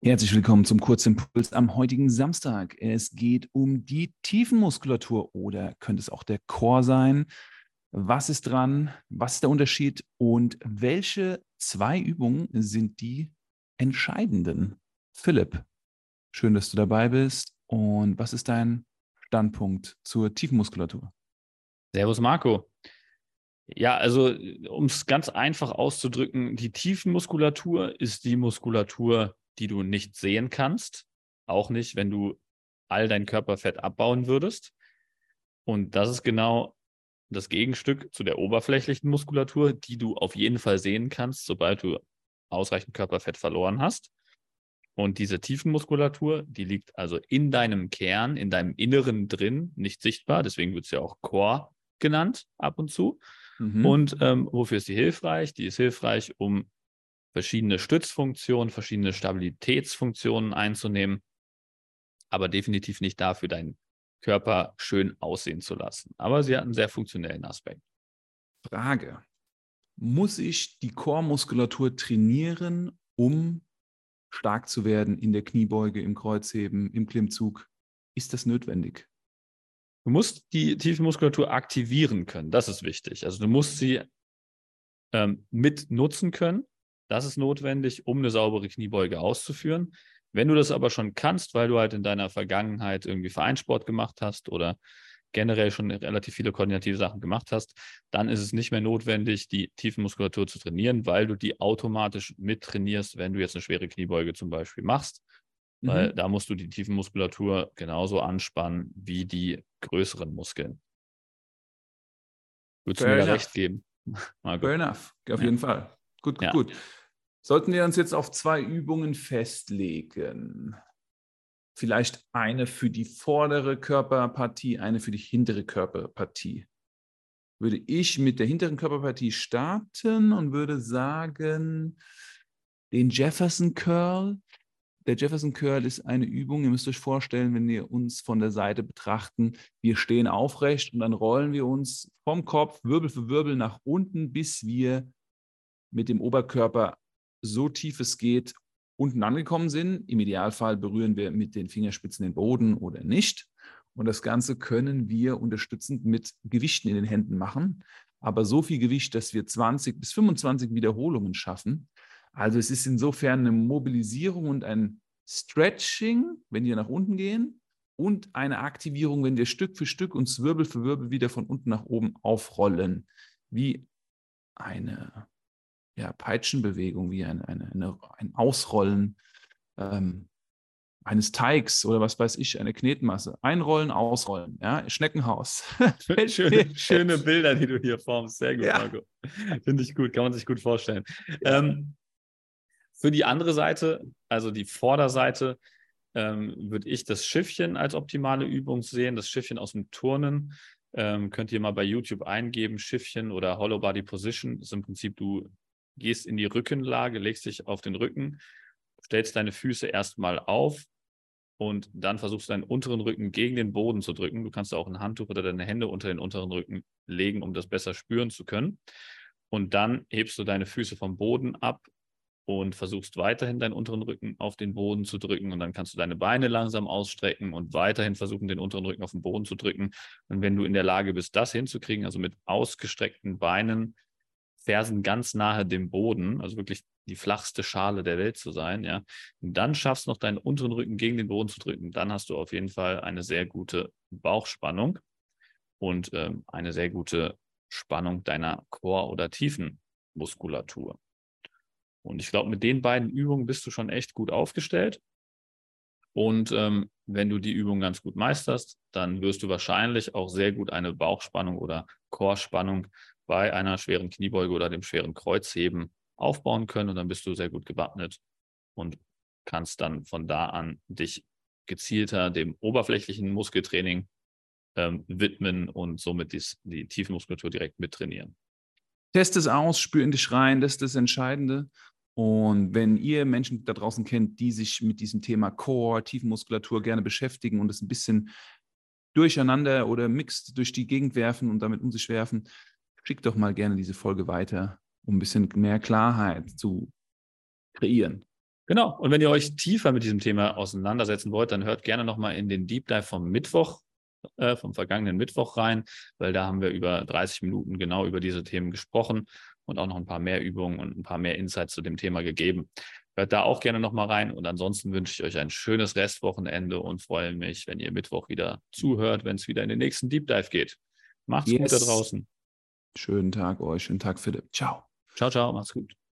Herzlich willkommen zum Kurzimpuls am heutigen Samstag. Es geht um die Tiefenmuskulatur oder könnte es auch der Core sein? Was ist dran? Was ist der Unterschied? Und welche zwei Übungen sind die entscheidenden? Philipp, schön, dass du dabei bist. Und was ist dein Standpunkt zur Tiefenmuskulatur? Servus Marco. Ja, also um es ganz einfach auszudrücken, die Tiefenmuskulatur ist die Muskulatur, die du nicht sehen kannst, auch nicht, wenn du all dein Körperfett abbauen würdest. Und das ist genau das Gegenstück zu der oberflächlichen Muskulatur, die du auf jeden Fall sehen kannst, sobald du ausreichend Körperfett verloren hast. Und diese Tiefenmuskulatur, die liegt also in deinem Kern, in deinem Inneren drin, nicht sichtbar. Deswegen wird es ja auch Core genannt ab und zu. Und wofür ist sie hilfreich? Die ist hilfreich, um verschiedene Stützfunktionen, verschiedene Stabilitätsfunktionen einzunehmen, aber definitiv nicht dafür, deinen Körper schön aussehen zu lassen. Aber sie hat einen sehr funktionellen Aspekt. Frage: Muss ich die Core-Muskulatur trainieren, um stark zu werden in der Kniebeuge, im Kreuzheben, im Klimmzug? Ist das notwendig? Du musst die Tiefenmuskulatur aktivieren können, das ist wichtig. Also du musst sie mit nutzen können. Das ist notwendig, um eine saubere Kniebeuge auszuführen. Wenn du das aber schon kannst, weil du halt in deiner Vergangenheit irgendwie Vereinssport gemacht hast oder generell schon relativ viele koordinative Sachen gemacht hast, dann ist es nicht mehr notwendig, die Tiefenmuskulatur zu trainieren, weil du die automatisch mittrainierst, wenn du jetzt eine schwere Kniebeuge zum Beispiel machst. Weil da musst du die Tiefenmuskulatur genauso anspannen wie die größeren Muskeln. Würdest du mir da recht geben? Fair enough, auf jeden Fall. Gut. Sollten wir uns jetzt auf zwei Übungen festlegen? Vielleicht eine für die vordere Körperpartie, eine für die hintere Körperpartie. Würde ich mit der hinteren Körperpartie starten und würde sagen, den Jefferson Curl. Der Jefferson Curl ist eine Übung, ihr müsst euch vorstellen, wenn wir uns von der Seite betrachten, wir stehen aufrecht und dann rollen wir uns vom Kopf Wirbel für Wirbel nach unten, bis wir mit dem Oberkörper so tief es geht unten angekommen sind. Im Idealfall berühren wir mit den Fingerspitzen den Boden oder nicht. Und das Ganze können wir unterstützend mit Gewichten in den Händen machen, aber so viel Gewicht, dass wir 20 bis 25 Wiederholungen schaffen. Also es ist insofern eine Mobilisierung und ein Stretching, wenn wir nach unten gehen, und eine Aktivierung, wenn wir Stück für Stück uns Wirbel für Wirbel wieder von unten nach oben aufrollen, wie eine Peitschenbewegung, wie ein Ausrollen eines Teigs oder was weiß ich, eine Knetmasse. Einrollen, ausrollen, ja, Schneckenhaus. schöne Bilder, die du hier formst. Sehr gut, ja. Marco. Finde ich gut, kann man sich gut vorstellen. Für die andere Seite, also die Vorderseite, würde ich das Schiffchen als optimale Übung sehen, das Schiffchen aus dem Turnen. Könnt ihr mal bei YouTube eingeben, Schiffchen oder Hollow Body Position. Das ist im Prinzip, du gehst in die Rückenlage, legst dich auf den Rücken, stellst deine Füße erstmal auf und dann versuchst du deinen unteren Rücken gegen den Boden zu drücken. Du kannst auch ein Handtuch oder deine Hände unter den unteren Rücken legen, um das besser spüren zu können. Und dann hebst du deine Füße vom Boden ab und versuchst weiterhin deinen unteren Rücken auf den Boden zu drücken. Und dann kannst du deine Beine langsam ausstrecken und weiterhin versuchen, den unteren Rücken auf den Boden zu drücken. Und wenn du in der Lage bist, das hinzukriegen, also mit ausgestreckten Beinen, Fersen ganz nahe dem Boden, also wirklich die flachste Schale der Welt zu sein, ja, und dann schaffst du noch deinen unteren Rücken gegen den Boden zu drücken, dann hast du auf jeden Fall eine sehr gute Bauchspannung und eine sehr gute Spannung deiner Core- oder Tiefenmuskulatur. Und ich glaube, mit den beiden Übungen bist du schon echt gut aufgestellt. Und wenn du die Übung ganz gut meisterst, dann wirst du wahrscheinlich auch sehr gut eine Bauchspannung oder Core-Spannung bei einer schweren Kniebeuge oder dem schweren Kreuzheben aufbauen können. Und dann bist du sehr gut gewappnet und kannst dann von da an dich gezielter dem oberflächlichen Muskeltraining widmen und somit die Tiefenmuskulatur direkt mittrainieren. Test es aus, spür in dich rein, das ist das Entscheidende. Und wenn ihr Menschen da draußen kennt, die sich mit diesem Thema Core, Tiefenmuskulatur gerne beschäftigen und es ein bisschen durcheinander oder mixed durch die Gegend werfen und damit um sich werfen, schickt doch mal gerne diese Folge weiter, um ein bisschen mehr Klarheit zu kreieren. Genau. Und wenn ihr euch tiefer mit diesem Thema auseinandersetzen wollt, dann hört gerne nochmal in den Deep Dive vom Mittwoch, vom vergangenen Mittwoch rein, weil da haben wir über 30 Minuten genau über diese Themen gesprochen und auch noch ein paar mehr Übungen und ein paar mehr Insights zu dem Thema gegeben. Hört da auch gerne nochmal rein und ansonsten wünsche ich euch ein schönes Restwochenende und freue mich, wenn ihr Mittwoch wieder zuhört, wenn es wieder in den nächsten Deep Dive geht. Macht's gut da draußen. Schönen Tag euch, schönen Tag Philipp. Ciao. Ciao, ciao, macht's gut.